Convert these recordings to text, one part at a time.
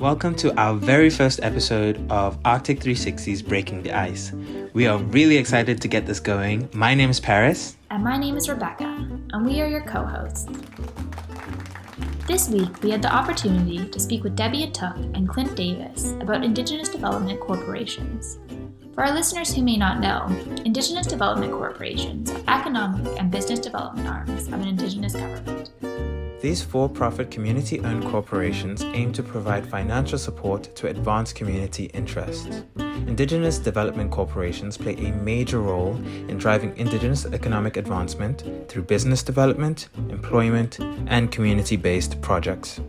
Welcome to our very first episode of Arctic 360's Breaking the Ice. We are really excited to get this going. My name is Paris. And my name is Rebecca, and we are your co-hosts. This week, we had the opportunity to speak with Debbie Atuk and Clint Davis about Indigenous Development Corporations. For our listeners who may not know, Indigenous Development Corporations are economic and business development arms of an Indigenous government. These for-profit community-owned corporations aim to provide financial support to advance community interests. Indigenous Development Corporations play a major role in driving Indigenous economic advancement through business development, employment, and community-based projects.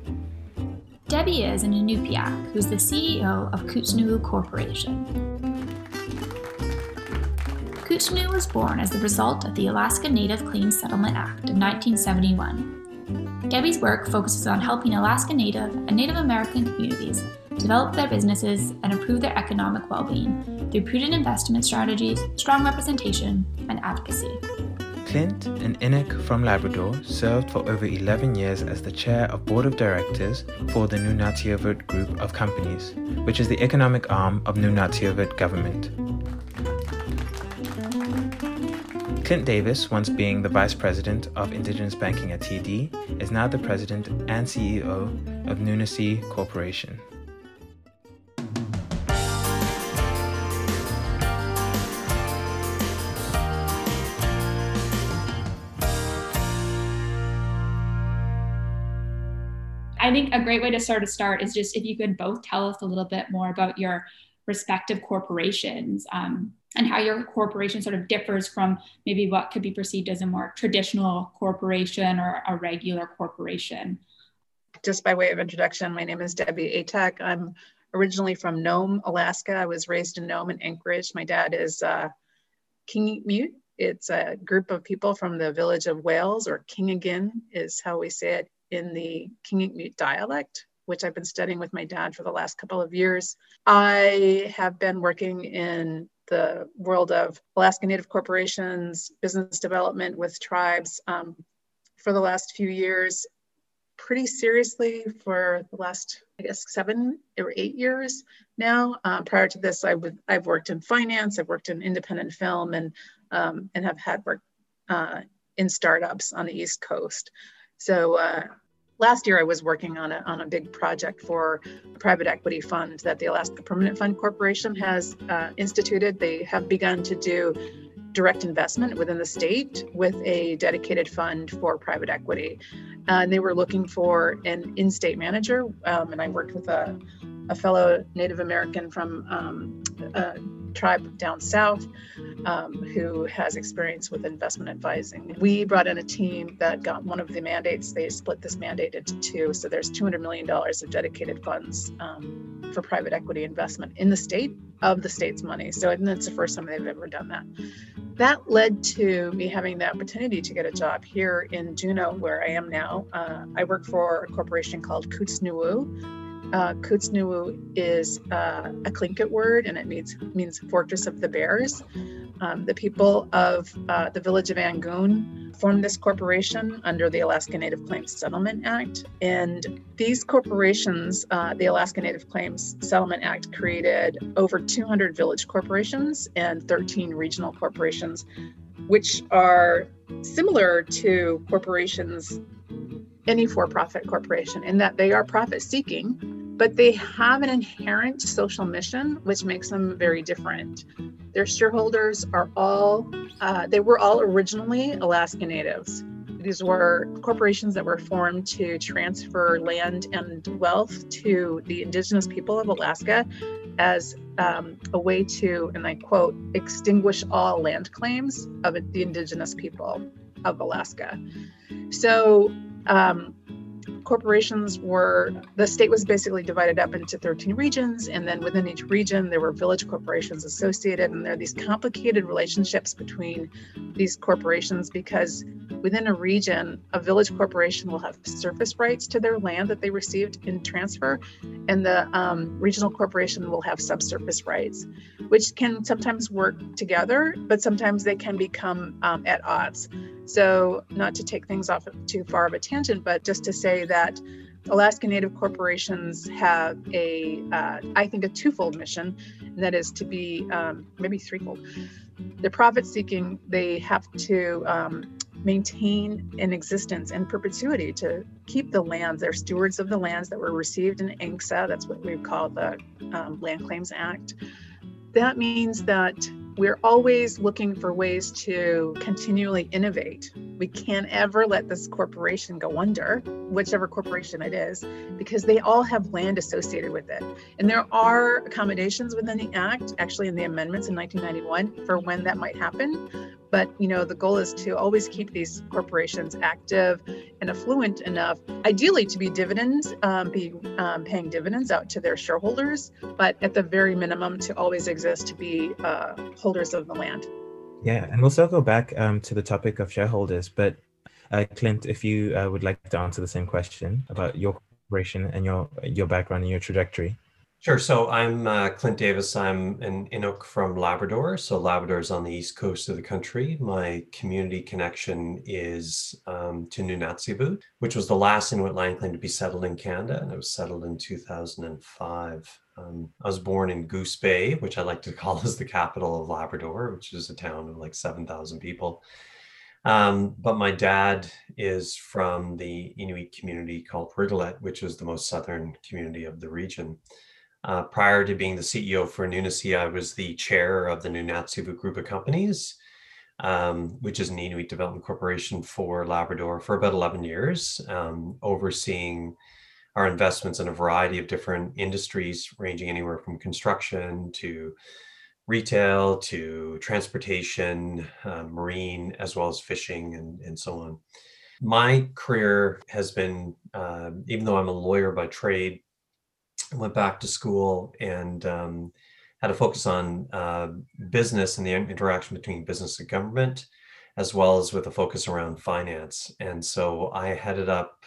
Debbie is an Inupiaq who's the CEO of Kootznoowoo Corporation. Kootznoowoo was born as the result of the Alaska Native Claims Settlement Act of 1971. Debbie's work focuses on helping Alaska Native and Native American communities develop their businesses and improve their economic well-being through prudent investment strategies, strong representation, and advocacy. Clint, an Inuk from Labrador, served for over 11 years as the chair of board of directors for the Nunatsiavut Group of Companies, which is the economic arm of Nunatsiavut government. Clint Davis, once being the Vice President of Indigenous Banking at TD, is now the President and CEO of Nunasi Corporation. I think a great way to sort of start is just if you could both tell us a little bit more about your respective corporations, and how your corporation sort of differs from maybe what could be perceived as a more traditional corporation or a regular corporation. Just by way of introduction, my name is Debbie Atuk. I'm originally from Nome, Alaska. I was raised in Nome and Anchorage. My dad is Kittimiet. It's a group of people from the village of Wales, or Kingagin is how we say it in the Kikittani dialect, which I've been studying with my dad for the last couple of years. I have been working in the world of Alaska Native corporations, business development with tribes for the last few years, pretty seriously for the last, 7 or 8 years now. Prior to this, I've worked in finance, I've worked in independent film, and have had work in startups on the East Coast. So, last year, I was working on a big project for a private equity fund that the Alaska Permanent Fund Corporation has instituted. They have begun to do direct investment within the state with a dedicated fund for private equity. And they were looking for an in-state manager. And I worked with a fellow Native American from a tribe down south who has experience with investment advising. We brought in a team that got one of the mandates. They split this mandate into two. So there's $200 million of dedicated funds for private equity investment in the state of the state's money. So that's the first time they've ever done that. That led to me having the opportunity to get a job here in Juneau, where I am now. I work for a corporation called Kootznoowoo. Kootznoowoo is a Tlingit word, and it means Fortress of the Bears. The people of the village of Angoon formed this corporation under the Alaska Native Claims Settlement Act. And these corporations, the Alaska Native Claims Settlement Act created over 200 village corporations and 13 regional corporations, which are similar to corporations, any for-profit corporation, in that they are profit-seeking, but they have an inherent social mission, which makes them very different. Their shareholders are all originally Alaska Natives. These were corporations that were formed to transfer land and wealth to the indigenous people of Alaska as a way to, and I quote, extinguish all land claims of the indigenous people of Alaska. So corporations were, the state was basically divided up into 13 regions, and then within each region there were village corporations associated, and there are these complicated relationships between these corporations because Within a region, a village corporation will have surface rights to their land that they received in transfer, and the regional corporation will have subsurface rights, which can sometimes work together, but sometimes they can become at odds. So not to take things off too far of a tangent, but just to say that Alaska Native corporations have a twofold mission, and that is to be maybe threefold. They're profit seeking. They have to maintain an existence in perpetuity to keep the lands. They're stewards of the lands that were received in INCSA. That's what we call the Land Claims Act. That means that we're always looking for ways to continually innovate. We can't ever let this corporation go under, whichever corporation it is, because they all have land associated with it. And there are accommodations within the act, actually in the amendments in 1991, for when that might happen. But, you know, the goal is to always keep these corporations active and affluent enough, ideally to be paying dividends out to their shareholders, but at the very minimum to always exist to be holders of the land. Yeah, and we'll still go back to the topic of shareholders, but Clint, if you would like to answer the same question about your corporation and your background and your trajectory. Sure. So I'm Clint Davis. I'm an Inuk from Labrador. So Labrador is on the east coast of the country. My community connection is to Nunatsiavut, which was the last Inuit land claim to be settled in Canada, and it was settled in 2005. I was born in Goose Bay, which I like to call as the capital of Labrador, which is a town of like 7,000 people. But my dad is from the Inuit community called Rigolet, which is the most southern community of the region. Prior to being the CEO for Nunasi, I was the chair of the Nunatsiavut Group of Companies, which is an Inuit development corporation for Labrador, for about 11 years, overseeing our investments in a variety of different industries, ranging anywhere from construction to retail to transportation, marine, as well as fishing and so on. My career has been, even though I'm a lawyer by trade, I went back to school and had a focus on business and the interaction between business and government, as well as with a focus around finance. And so I headed up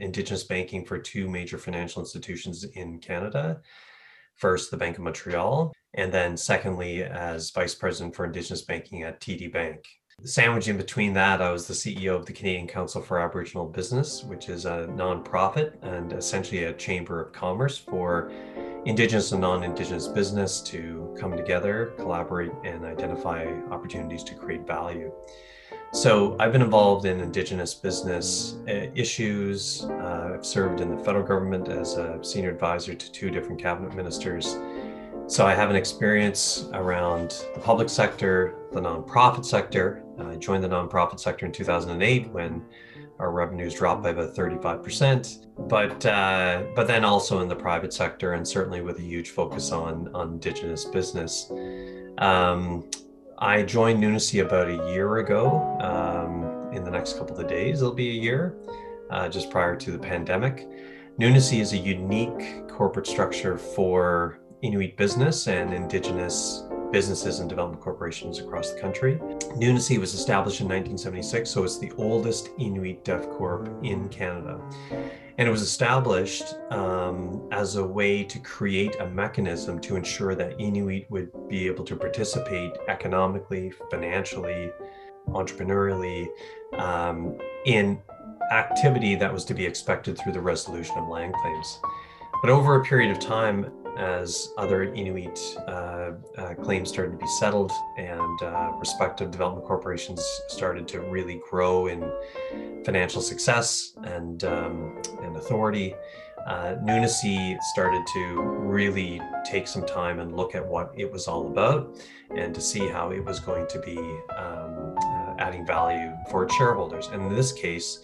Indigenous banking for two major financial institutions in Canada. First, the Bank of Montreal, and then secondly, as Vice President for Indigenous Banking at TD Bank. Sandwiched in between that, I was the CEO of the Canadian Council for Aboriginal Business, which is a nonprofit and essentially a chamber of commerce for Indigenous and non-Indigenous business to come together, collaborate, and identify opportunities to create value. So I've been involved in Indigenous business issues. I've served in the federal government as a senior advisor to two different cabinet ministers. So I have an experience around the public sector, the nonprofit sector. I joined the nonprofit sector in 2008 when our revenues dropped by about 35%, but then also in the private sector, and certainly with a huge focus on Indigenous business. I joined Nunasi about a year ago. In the next couple of days, it'll be a year, just prior to the pandemic. Nunasi is a unique corporate structure for Inuit business and Indigenous businesses and development corporations across the country. Nunasi was established in 1976, so it's the oldest Inuit Dev Corp in Canada. And it was established as a way to create a mechanism to ensure that Inuit would be able to participate economically, financially, entrepreneurially, in activity that was to be expected through the resolution of land claims. But over a period of time, as other Inuit claims started to be settled and respective development corporations started to really grow in financial success and authority, Nunasi started to really take some time and look at what it was all about and to see how it was going to be adding value for its shareholders. And in this case,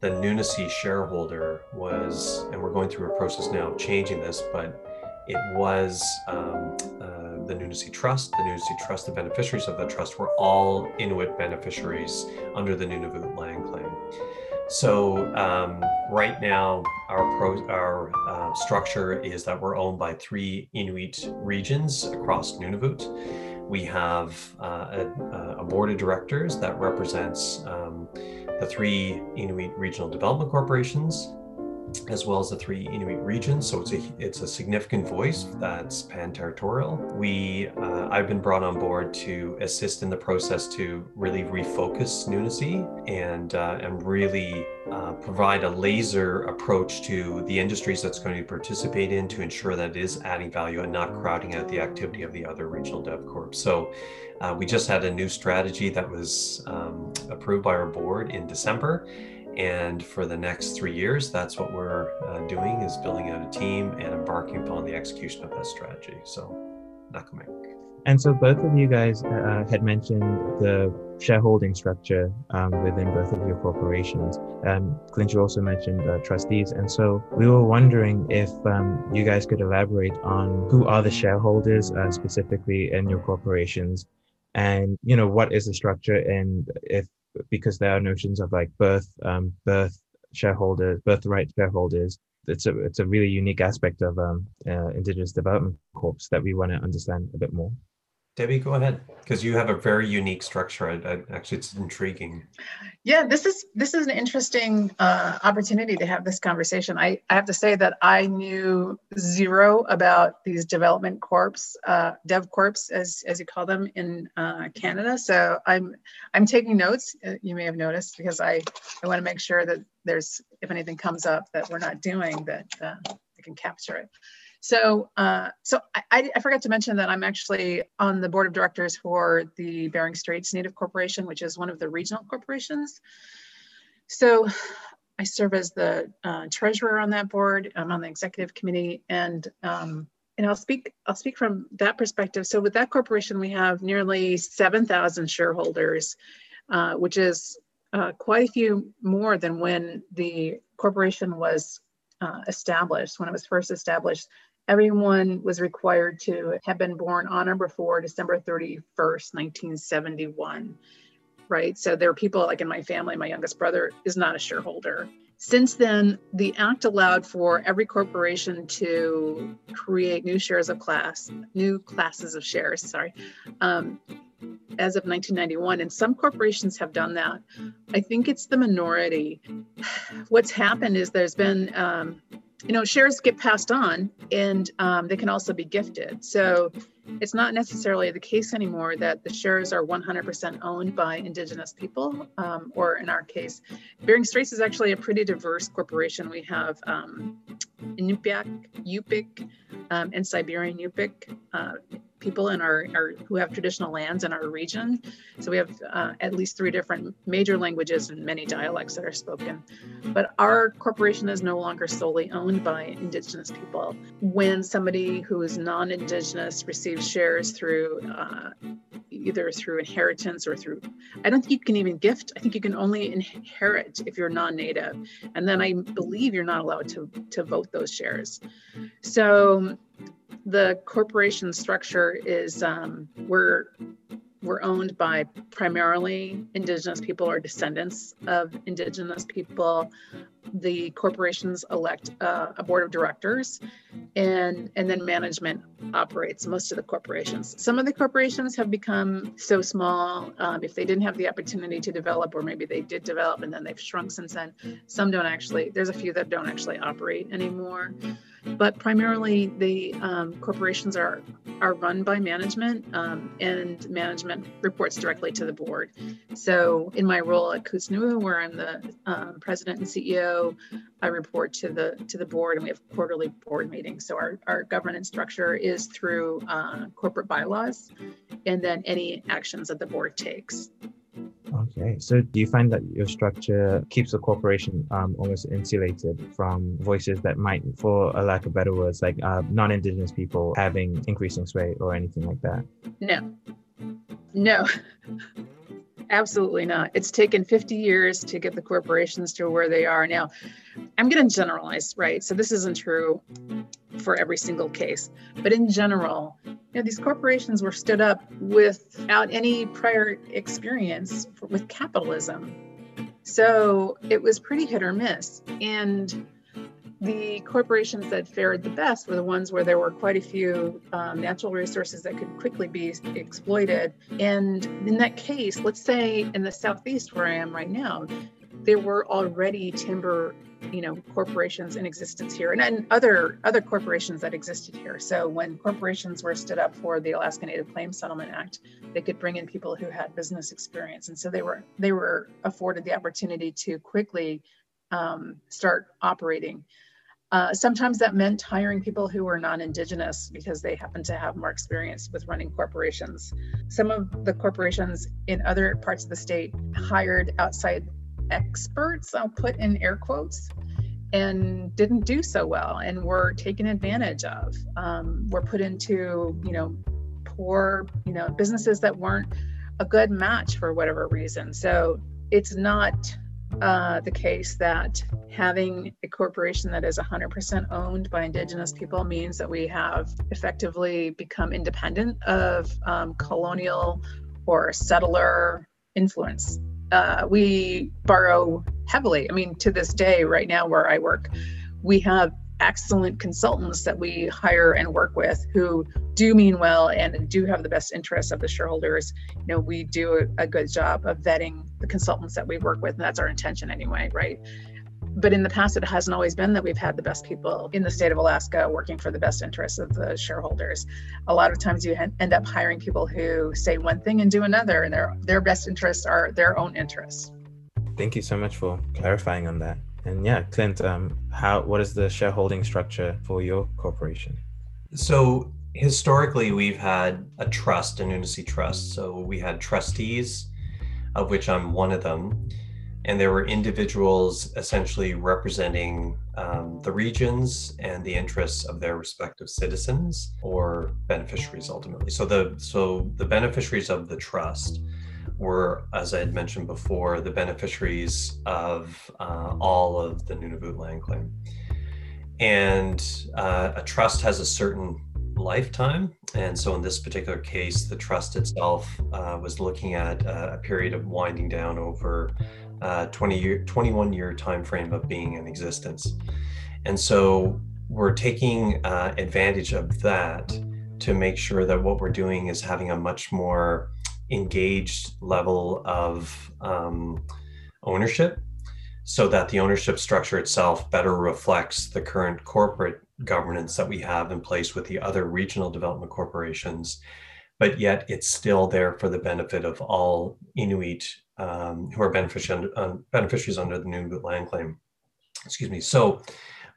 the Nunasi shareholder was, and we're going through a process now of changing this, but it was the Nunasi Trust. The Nunasi Trust, the beneficiaries of the trust were all Inuit beneficiaries under the Nunavut land claim. So right now, our structure is that we're owned by three Inuit regions across Nunavut. We have a board of directors that represents the three Inuit Regional Development Corporations, as well as the three Inuit regions. So it's a significant voice that's pan-territorial. I've been brought on board to assist in the process to really refocus Nunasi and really provide a laser approach to the industries that's going to participate in to ensure that it is adding value and not crowding out the activity of the other regional dev corps. So we just had a new strategy that was approved by our board in December. And for the next 3 years, that's what we're doing, is building out a team and embarking upon the execution of that strategy. So, Nakumek. And so both of you guys had mentioned the shareholding structure within both of your corporations. Clint, you also mentioned trustees. And so we were wondering if you guys could elaborate on who are the shareholders specifically in your corporations, and, you know, what is the structure, and if, because there are notions of like birth shareholders, birthright shareholders. It's a really unique aspect of Indigenous Development Corps that we want to understand a bit more. Debbie, go ahead, because you have a very unique structure. Actually, it's intriguing. Yeah, this is an interesting opportunity to have this conversation. I have to say that I knew zero about these development corps, dev corps, as you call them in Canada. So I'm taking notes. You may have noticed, because I want to make sure that there's, if anything comes up that we're not doing, that I can capture it. So I forgot to mention that I'm actually on the board of directors for the Bering Straits Native Corporation, which is one of the regional corporations. So I serve as the treasurer on that board. I'm on the executive committee, and I'll speak from that perspective. So with that corporation, we have nearly 7,000 shareholders, which is quite a few more than when the corporation was established. When it was first established, everyone was required to have been born on or before December 31st, 1971, right? So there are people like in my family, my youngest brother is not a shareholder. Since then, the act allowed for every corporation to create new classes of shares, as of 1991, and some corporations have done that. I think it's the minority. What's happened is there's been, shares get passed on, and they can also be gifted. So it's not necessarily the case anymore that the shares are 100% owned by Indigenous people, or in our case, Bering Straits is actually a pretty diverse corporation. We have Inupiaq, and Siberian Yupik people in who have traditional lands in our region. So we have at least three different major languages and many dialects that are spoken. But our corporation is no longer solely owned by Indigenous people. When somebody who is non-Indigenous receives shares through either through inheritance or through, I don't think you can even gift. I think you can only inherit if you're non-Native, and then I believe you're not allowed to vote those shares. So the corporation structure is we're owned by primarily Indigenous people or descendants of Indigenous people. The corporations elect a board of directors, and then management operates most of the corporations. Some of the corporations have become so small, if they didn't have the opportunity to develop, or maybe they did develop and then they've shrunk since then. Some don't actually, there's a few that don't actually operate anymore. But primarily the corporations are run by management, and management reports directly to the board. So in my role at Kootznoowoo, where I'm the president and CEO, I report to the board, and we have quarterly board meetings. So our governance structure is through corporate bylaws, and then any actions that the board takes. Okay, so do you find that your structure keeps the corporation almost insulated from voices that might, for a lack of better words, like non-Indigenous people having increasing sway or anything like that? No, absolutely not. It's taken 50 years to get the corporations to where they are now. I'm going to generalize, right? So this isn't true for every single case, but in general, these corporations were stood up without any prior experience with capitalism. So it was pretty hit or miss. And The corporations that fared the best were the ones where there were quite a few natural resources that could quickly be exploited. And in that case, let's say in the Southeast where I am right now, there were already timber, corporations in existence here and other corporations that existed here. So when corporations were stood up for the Alaska Native Claims Settlement Act, they could bring in people who had business experience. And so they were afforded the opportunity to quickly start operating. Sometimes that meant hiring people who were non-Indigenous because they happened to have more experience with running corporations. Some of the corporations in other parts of the state hired outside experts, I'll put in air quotes, and didn't do so well and were taken advantage of, were put into, poor, businesses that weren't a good match for whatever reason. So it's not the case that having a corporation that is 100% owned by Indigenous people means that we have effectively become independent of colonial or settler influence. We borrow heavily. To this day, right now where I work, we have excellent consultants that we hire and work with who do mean well and do have the best interests of the shareholders. We do a good job of vetting the consultants that we work with, and that's our intention anyway, right? But in the past, it hasn't always been that we've had the best people in the state of Alaska working for the best interests of the shareholders. A lot of times you end up hiring people who say one thing and do another, and their best interests are their own interests. Thank you so much for clarifying on that. And yeah, Clint, what is the shareholding structure for your corporation? So historically, we've had a trust, an Nunasi trust. So we had trustees, of which I'm one of them. And there were individuals essentially representing the regions and the interests of their respective citizens or beneficiaries ultimately. So the beneficiaries of the trust were, as I had mentioned before, the beneficiaries of all of the Nunavut land claim. And a trust has a certain lifetime. And so in this particular case, the trust itself was looking at a period of winding down over 21-year time frame of being in existence. And so we're taking advantage of that to make sure that what we're doing is having a much more engaged level of ownership, so that the ownership structure itself better reflects the current corporate governance that we have in place with the other regional development corporations, but yet it's still there for the benefit of all Inuit who are beneficiaries under the Nunavut land claim. Excuse me. So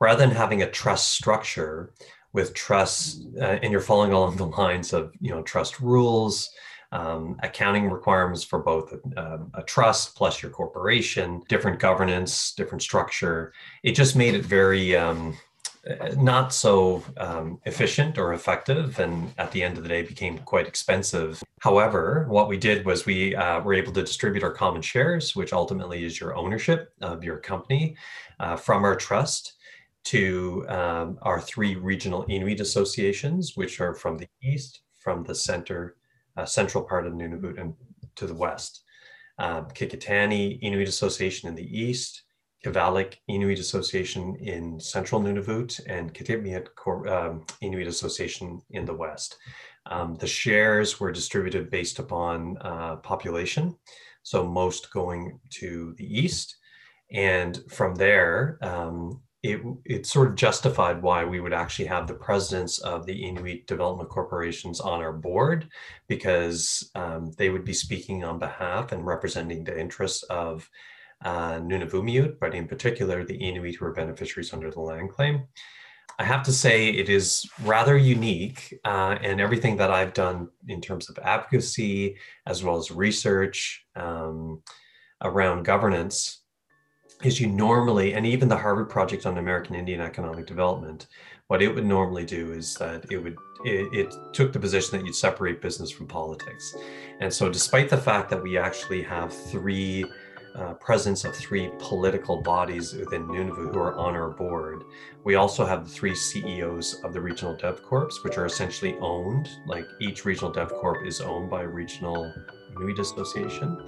rather than having a trust structure with trusts, and you're following along the lines of, trust rules, accounting requirements for both a trust plus your corporation, different governance, different structure, it just made it very not so efficient or effective, and at the end of the day became quite expensive. However, what we did was we were able to distribute our common shares, which ultimately is your ownership of your company, from our trust to our three regional Inuit associations, which are from the east, from the central part of Nunavut, and to the west. Kikittani Inuit Association in the east, Kivalik Inuit Association in central Nunavut, and Kittimiet Inuit Association in the west. The shares were distributed based upon population, so most going to the east. And from there, it sort of justified why we would actually have the presidents of the Inuit development corporations on our board, because they would be speaking on behalf and representing the interests of Nunavumiut, but in particular the Inuit who are beneficiaries under the land claim. I have to say it is rather unique, and everything that I've done in terms of advocacy as well as research around governance is you normally, and even the Harvard Project on American Indian Economic Development, what it would normally do is that it took the position that you'd separate business from politics. And so despite the fact that we actually have three presence of three political bodies within Nunavut who are on our board, we also have the three CEOs of the regional dev corps, which are essentially owned, like each regional dev corp is owned by a regional Inuit association.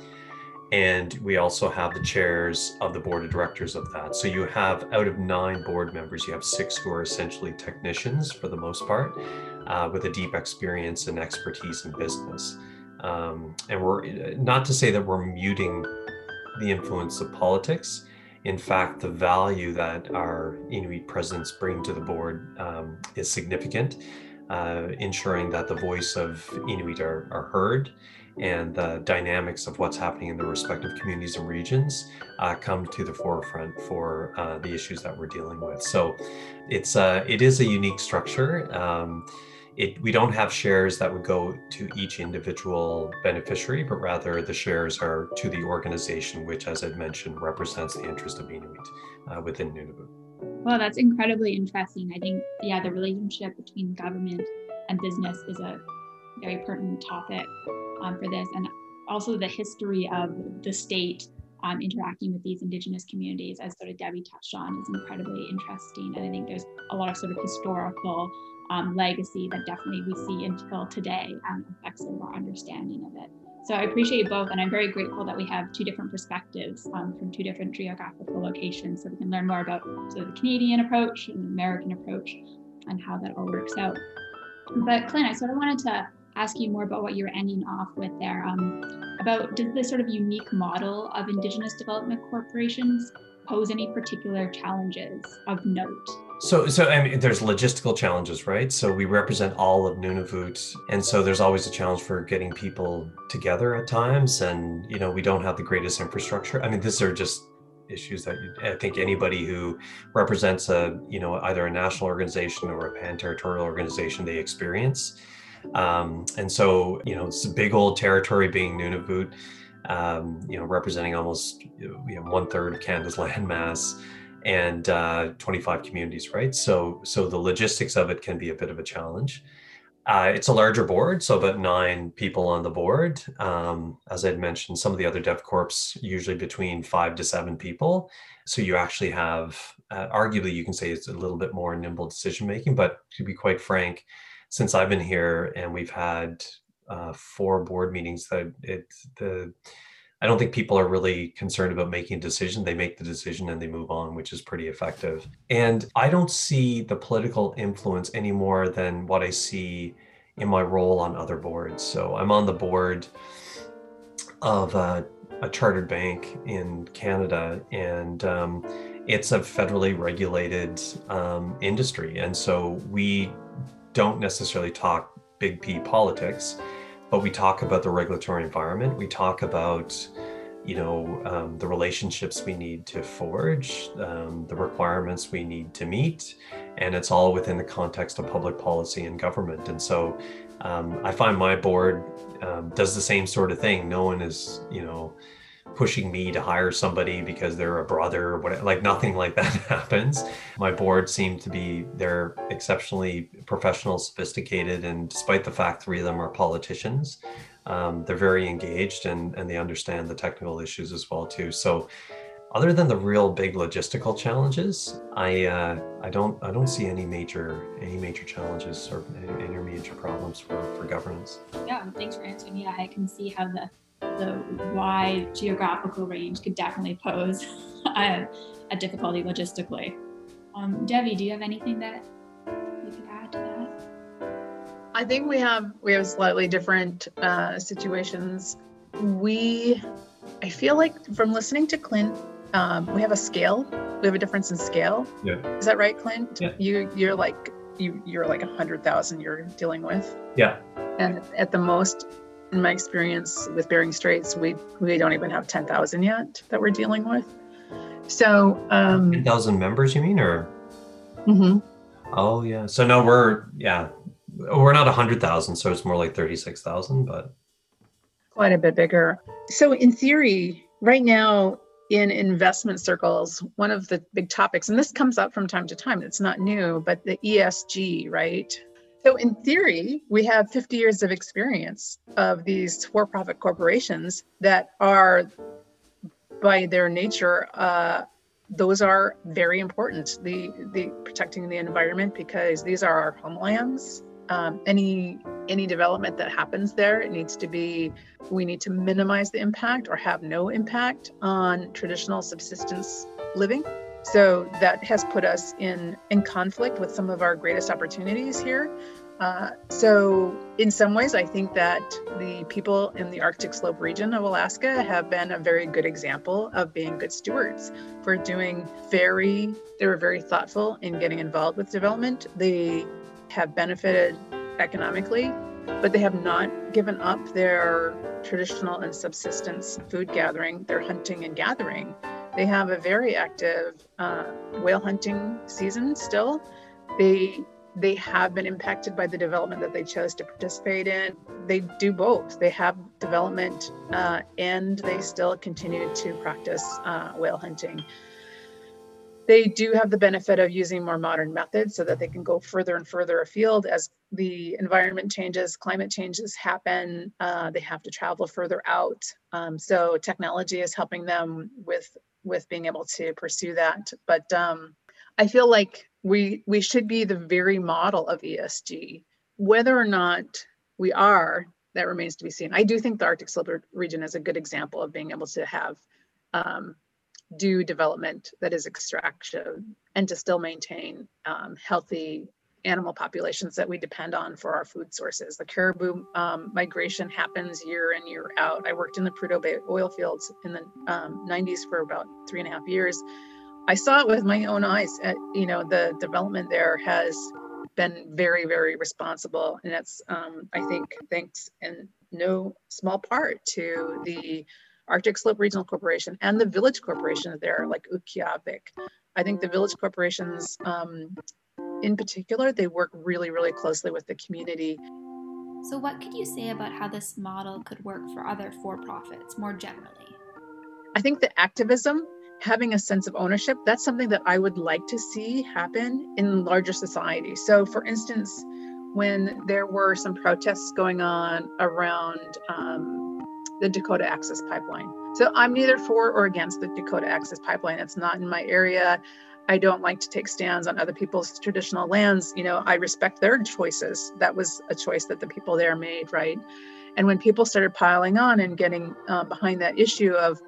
And we also have the chairs of the board of directors of that. So you have, out of 9 board members, you have 6 who are essentially technicians for the most part, with a deep experience and expertise in business. And we're not to say that we're muting the influence of politics. In fact, the value that our Inuit presidents bring to the board is significant, ensuring that the voice of Inuit are heard, and the dynamics of what's happening in their respective communities and regions come to the forefront for the issues that we're dealing with. So it is a unique structure. We don't have shares that would go to each individual beneficiary, but rather the shares are to the organization, which, as I've mentioned, represents the interest of Inuit within Nunavut. Well, that's incredibly interesting. I think, yeah, the relationship between government and business is a very pertinent topic for this, and also the history of the state interacting with these Indigenous communities, as sort of Debbie touched on, is incredibly interesting. And I think there's a lot of sort of historical legacy that definitely we see until today and affects our understanding of it. So I appreciate you both, and I'm very grateful that we have 2 different perspectives from 2 different geographical locations, so we can learn more about sort of the Canadian approach and the American approach and how that all works out. But Clint, I sort of wanted to ask you more about what you're ending off with there, about does this sort of unique model of Indigenous development corporations pose any particular challenges of note? So I mean, there's logistical challenges, right? So we represent all of Nunavut, and so there's always a challenge for getting people together at times, and you know, we don't have the greatest infrastructure. I mean, these are just issues that I think anybody who represents a, you know, either a national organization or a pan-territorial organization, they experience. And so, you know, it's a big old territory being Nunavut, you know, representing almost 1/3 of Canada's landmass and 25 communities, right? So the logistics of it can be a bit of a challenge. It's a larger board, so about 9 people on the board. As I'd mentioned, some of the other dev corps, usually between 5 to 7 people. So you actually have, arguably, you can say it's a little bit more nimble decision-making, but to be quite frank, since I've been here, and we've had 4 board meetings, I don't think people are really concerned about making a decision. They make the decision and they move on, which is pretty effective. And I don't see the political influence any more than what I see in my role on other boards. So I'm on the board of a chartered bank in Canada, and it's a federally regulated industry. And so we don't necessarily talk big P politics, but we talk about the regulatory environment. We talk about, you know, the relationships we need to forge, the requirements we need to meet, and it's all within the context of public policy and government. And so I find my board does the same sort of thing. No one is, you know, pushing me to hire somebody because they're a brother or whatever. Like, nothing like that happens. My board seemed to be, they're exceptionally professional, sophisticated, and despite the fact 3 of them are politicians, they're very engaged, and they understand the technical issues as well too. So other than the real big logistical challenges, I don't see any major challenges or any major problems for governance. Yeah, thanks for answering. Yeah, I can see how the wide geographical range could definitely pose a difficulty logistically. Debbie, do you have anything that you could add to that? I think we have slightly different situations. I feel like from listening to Clint, we have a scale. We have a difference in scale. Yeah. Is that right, Clint? Yeah. You're like 100,000 you're dealing with. Yeah. And at the most, in my experience with Bering Straits, we don't even have 10,000 yet that we're dealing with. So 10,000 members, you mean, or? Mm-hmm. Oh yeah. So no, we're not 100,000, so it's more like 36,000, but quite a bit bigger. So in theory, right now in investment circles, one of the big topics, and this comes up from time to time, it's not new, but the ESG, right? So in theory, we have 50 years of experience of these for-profit corporations that are, by their nature, those are very important. The protecting the environment, because these are our homelands. Any development that happens there, it needs to be, we need to minimize the impact or have no impact on traditional subsistence living. So that has put us in conflict with some of our greatest opportunities here. So in some ways, I think that the people in the Arctic Slope region of Alaska have been a very good example of being good stewards for they were very thoughtful in getting involved with development. They have benefited economically, but they have not given up their traditional and subsistence food gathering, their hunting and gathering. They have a very active whale hunting season still. They have been impacted by the development that they chose to participate in. They do both. They have development and they still continue to practice whale hunting. They do have the benefit of using more modern methods so that they can go further and further afield as the environment changes, climate changes happen. They have to travel further out. So technology is helping them with being able to pursue that. But I feel like we should be the very model of ESG. Whether or not we are, that remains to be seen. I do think the Arctic Slope region is a good example of being able to have do development that is extraction and to still maintain healthy animal populations that we depend on for our food sources. The caribou migration happens year in, year out. I worked in the Prudhoe Bay oil fields in the 90s for about 3.5 years. I saw it with my own eyes. The development there has been very, very responsible. And that's, I think, thanks in no small part to the Arctic Slope Regional Corporation and the village corporations there, like Utqiagvik. I think the village corporations, in particular, they work really, really closely with the community. So what could you say about how this model could work for other for-profits more generally? I think the activism, having a sense of ownership, that's something that I would like to see happen in larger society. So for instance, when there were some protests going on around the Dakota Access Pipeline. So I'm neither for or against the Dakota Access Pipeline. It's not in my area. I don't like to take stands on other people's traditional lands. I respect their choices. That was a choice that the people there made, right? And when people started piling on and getting behind that issue of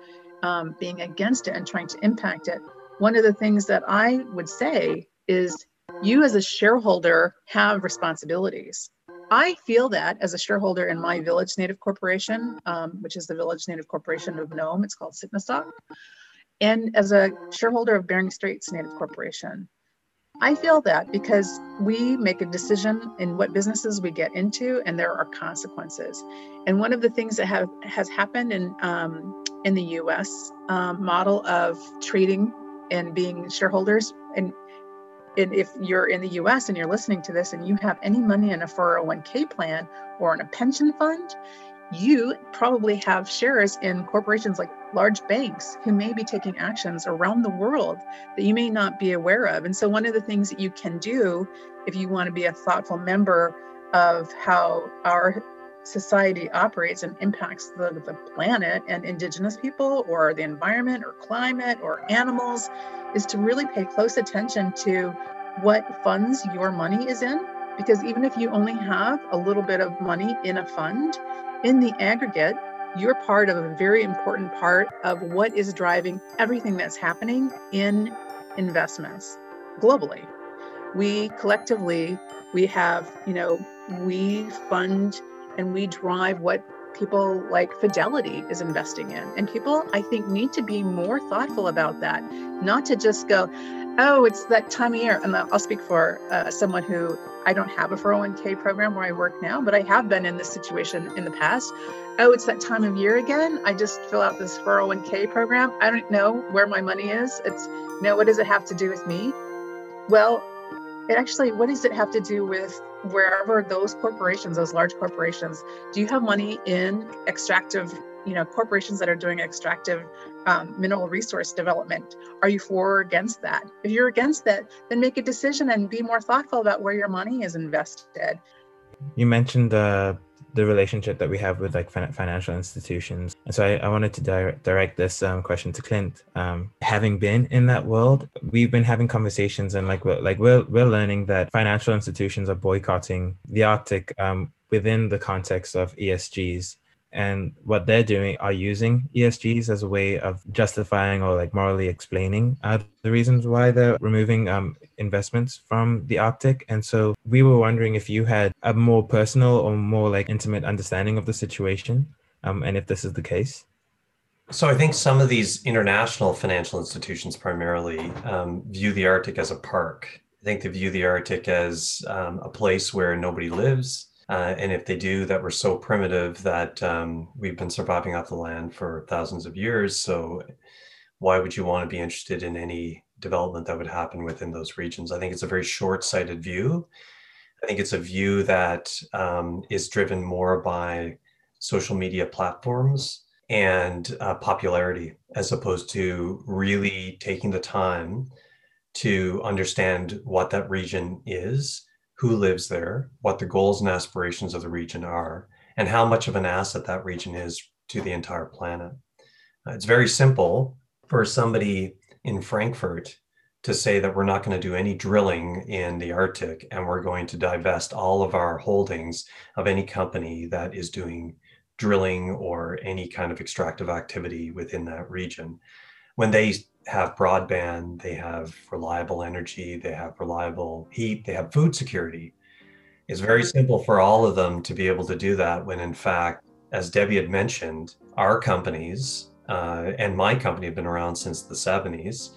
being against it and trying to impact it, one of the things that I would say is you as a shareholder have responsibilities. I feel that as a shareholder in my village native corporation, which is the village native corporation of Nome, it's called Sitnasuk, and as a shareholder of Bering Straits Native Corporation, I feel that because we make a decision in what businesses we get into, and there are consequences. And one of the things that has happened in the U.S. Model of trading and being shareholders And if you're in the US and you're listening to this and you have any money in a 401k plan or in a pension fund, you probably have shares in corporations like large banks who may be taking actions around the world that you may not be aware of. And so one of the things that you can do if you want to be a thoughtful member of how our society operates and impacts the planet and indigenous people or the environment or climate or animals is to really pay close attention to what funds your money is in, because even if you only have a little bit of money in a fund, in the aggregate, you're part of a very important part of what is driving everything that's happening in investments globally. We collectively, we fund and we drive what people like Fidelity is investing in. And people, I think, need to be more thoughtful about that, not to just go, oh, it's that time of year. And I'll speak for someone who, I don't have a 401k program where I work now, but I have been in this situation in the past. Oh, it's that time of year again. I just fill out this 401k program. I don't know where my money is. What does it have to do with me? Well, what does it have to do with wherever those large corporations, do you have money in extractive, corporations that are doing extractive mineral resource development? Are you for or against that? If you're against that, then make a decision and be more thoughtful about where your money is invested. You mentioned the relationship that we have with like financial institutions. And so I wanted to direct this question to Clint. Having been in that world, we've been having conversations, and we're learning that financial institutions are boycotting the Arctic within the context of ESGs. And what they're doing are using ESGs as a way of justifying or like morally explaining the reasons why they're removing investments from the Arctic. And so we were wondering if you had a more personal or more like intimate understanding of the situation, and if this is the case. So I think some of these international financial institutions primarily view the Arctic as a park. I think they view the Arctic as a place where nobody lives. And if they do, that we're so primitive that we've been surviving off the land for thousands of years. So why would you want to be interested in any development that would happen within those regions? I think it's a very short-sighted view. I think it's a view that is driven more by social media platforms and popularity, as opposed to really taking the time to understand what that region is, who lives there, what the goals and aspirations of the region are, and how much of an asset that region is to the entire planet. It's very simple for somebody in Frankfurt to say that we're not going to do any drilling in the Arctic and we're going to divest all of our holdings of any company that is doing drilling or any kind of extractive activity within that region. When they have broadband, they have reliable energy, they have reliable heat, they have food security. It's very simple for all of them to be able to do that when, in fact, as Debbie had mentioned, our companies and my company have been around since the 70s,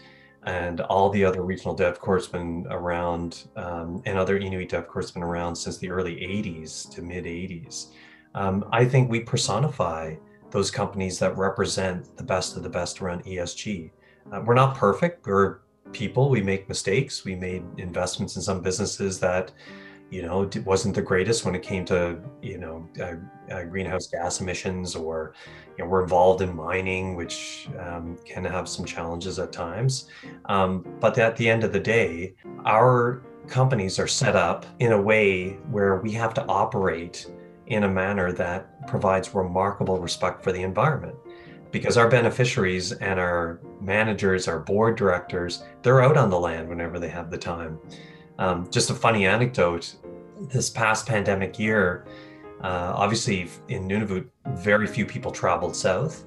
and all the other regional dev corps have been around, and other Inuit dev corps have been around since the early 80s to mid 80s. I think we personify those companies that represent the best of the best around ESG. We're not perfect. We're people. We make mistakes. We made investments in some businesses that, wasn't the greatest when it came to, greenhouse gas emissions, or, we're involved in mining, which can have some challenges at times. But at the end of the day, our companies are set up in a way where we have to operate in a manner that provides remarkable respect for the environment. Because our beneficiaries and our managers, our board directors, they're out on the land whenever they have the time. Just a funny anecdote, this past pandemic year, obviously in Nunavut, very few people traveled south.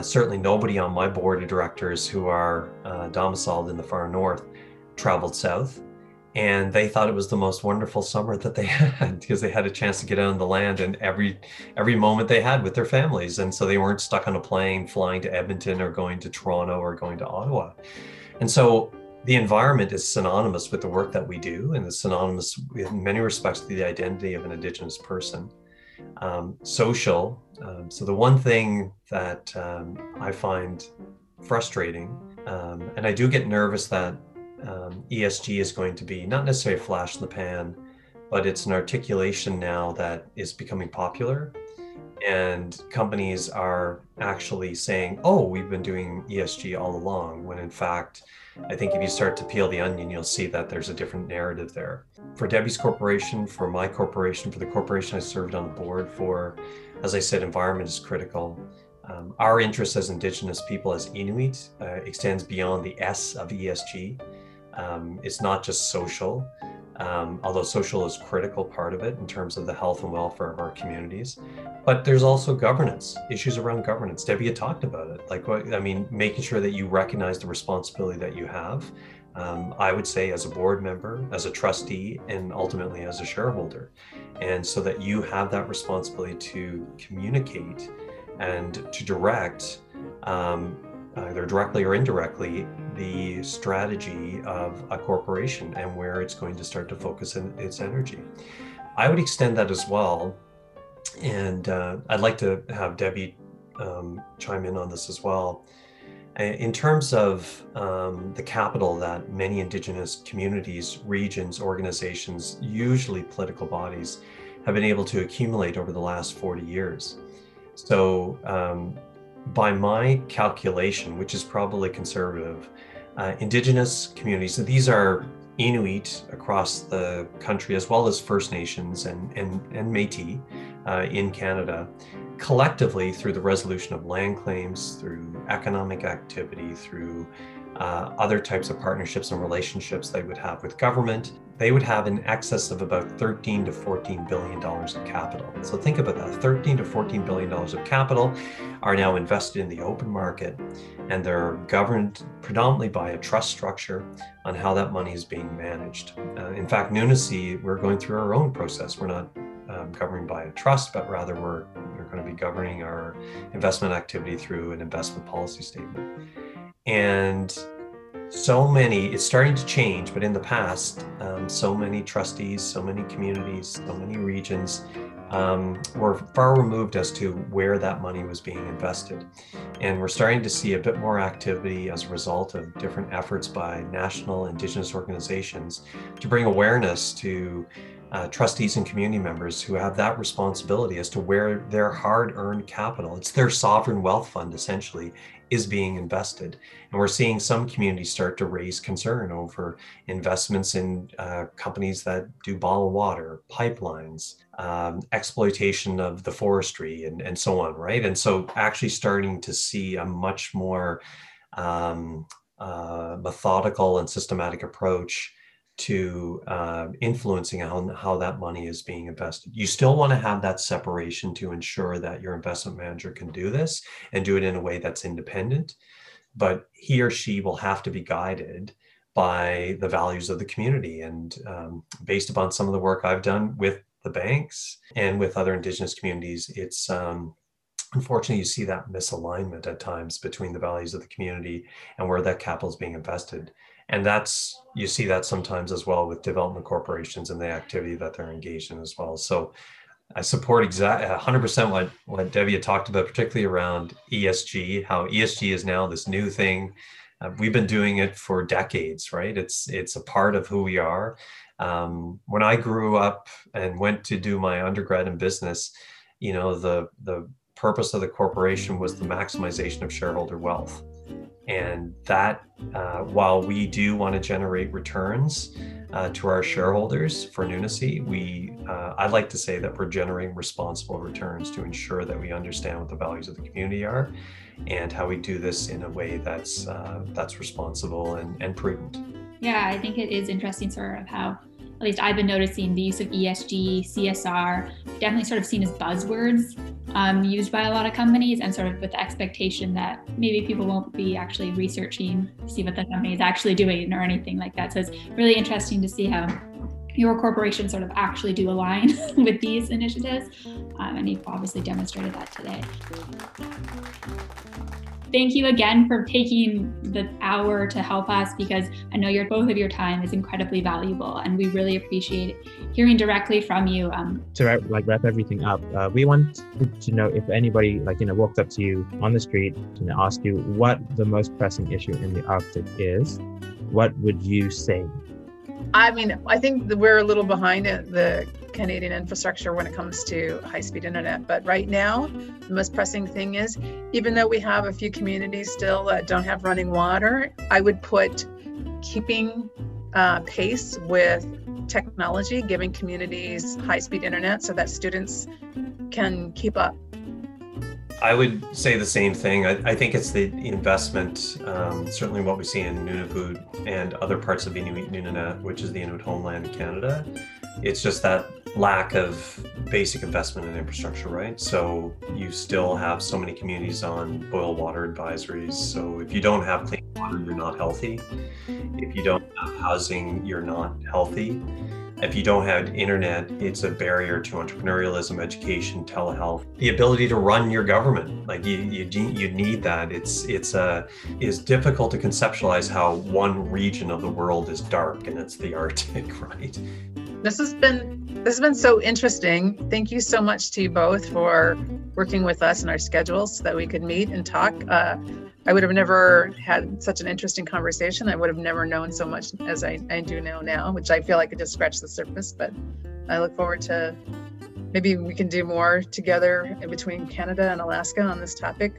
Certainly nobody on my board of directors who are domiciled in the far north traveled south. And they thought it was the most wonderful summer that they had, because they had a chance to get out on the land and every moment they had with their families. And so they weren't stuck on a plane flying to Edmonton or going to Toronto or going to Ottawa. And so the environment is synonymous with the work that we do, and is synonymous in many respects to the identity of an Indigenous person. Social. So the one thing that I find frustrating, and I do get nervous that ESG is going to be not necessarily a flash in the pan, but it's an articulation now that is becoming popular, and companies are actually saying, oh, we've been doing ESG all along, when in fact, I think if you start to peel the onion, you'll see that there's a different narrative there. For Debbie's corporation, for my corporation, for the corporation I served on the board for, as I said, environment is critical. Our interest as Indigenous people, as Inuit, extends beyond the S of ESG. It's not just social, although social is a critical part of it in terms of the health and welfare of our communities. But there's also governance, issues around governance. Debbie had talked about it, making sure that you recognize the responsibility that you have. I would say as a board member, as a trustee, and ultimately as a shareholder. And so that you have that responsibility to communicate and to direct, either directly or indirectly, the strategy of a corporation and where it's going to start to focus in its energy. I would extend that as well. And I'd like to have Debbie chime in on this as well. In terms of the capital that many Indigenous communities, regions, organizations, usually political bodies, have been able to accumulate over the last 40 years. So by my calculation, which is probably conservative, Indigenous communities, and these are Inuit across the country, as well as First Nations and Métis, in Canada, collectively through the resolution of land claims, through economic activity, through other types of partnerships and relationships they would have with government, they would have in excess of about $13 to $14 billion of capital. So think about that, $13 to $14 billion of capital are now invested in the open market, and they're governed predominantly by a trust structure on how that money is being managed. In fact, Nunasi, we're going through our own process. We're not governing by a trust, but rather we're going to be governing our investment activity through an investment policy statement. And so many, it's starting to change, but in the past, so many trustees, so many communities, so many regions were far removed as to where that money was being invested. And we're starting to see a bit more activity as a result of different efforts by national Indigenous organizations to bring awareness to trustees and community members who have that responsibility as to where their hard-earned capital, it's their sovereign wealth fund essentially, is being invested. And we're seeing some communities start to raise concern over investments in companies that do bottled water, pipelines, exploitation of the forestry, and so on, right? And so actually starting to see a much more methodical and systematic approach to influencing how that money is being invested. You still want to have that separation to ensure that your investment manager can do this and do it in a way that's independent, but he or she will have to be guided by the values of the community. And based upon some of the work I've done with the banks and with other Indigenous communities, it's unfortunately, you see that misalignment at times between the values of the community and where that capital is being invested. And that's, you see that sometimes as well with development corporations and the activity that they're engaged in as well. So I support exactly 100% what Debbie had talked about, particularly around ESG, how ESG is now this new thing. We've been doing it for decades, right? It's a part of who we are. When I grew up and went to do my undergrad in business, you know, the purpose of the corporation was the maximization of shareholder wealth. And that, while we do want to generate returns to our shareholders for Nunasi, I'd like to say that we're generating responsible returns to ensure that we understand what the values of the community are and how we do this in a way that's responsible and prudent. Yeah, I think it is interesting sort of how, at least I've been noticing, the use of ESG, CSR, definitely sort of seen as buzzwords used by a lot of companies, and sort of with the expectation that maybe people won't be actually researching to see what the company is actually doing or anything like that. So it's really interesting to see how your corporation sort of actually do align with these initiatives. And you've obviously demonstrated that today. Thank you again for taking the hour to help us, because I know both of your time is incredibly valuable, and we really appreciate hearing directly from you. To wrap everything up, we want to know if anybody walked up to you on the street and asked you what the most pressing issue in the Arctic is, what would you say? I mean, I think that we're a little behind the Canadian infrastructure when it comes to high-speed internet. But right now, the most pressing thing is, even though we have a few communities still that don't have running water, I would put keeping pace with technology, giving communities high-speed internet so that students can keep up. I would say the same thing. I think it's the investment, certainly what we see in Nunavut and other parts of Inuit Nunangat, which is the Inuit homeland in Canada. It's just that lack of basic investment in infrastructure, right? So you still have so many communities on boil water advisories. So if you don't have clean water, you're not healthy. If you don't have housing, you're not healthy. If you don't have internet, it's a barrier to entrepreneurialism, education, telehealth, the ability to run your government. Like you need that. It's difficult to conceptualize how one region of the world is dark, and it's the Arctic, right? This has been so interesting. Thank you so much to you both for working with us in our schedules so that we could meet and talk. I would have never had such an interesting conversation. I would have never known so much as I do know now, which I feel like I just scratched the surface, but I look forward to maybe we can do more together between Canada and Alaska on this topic.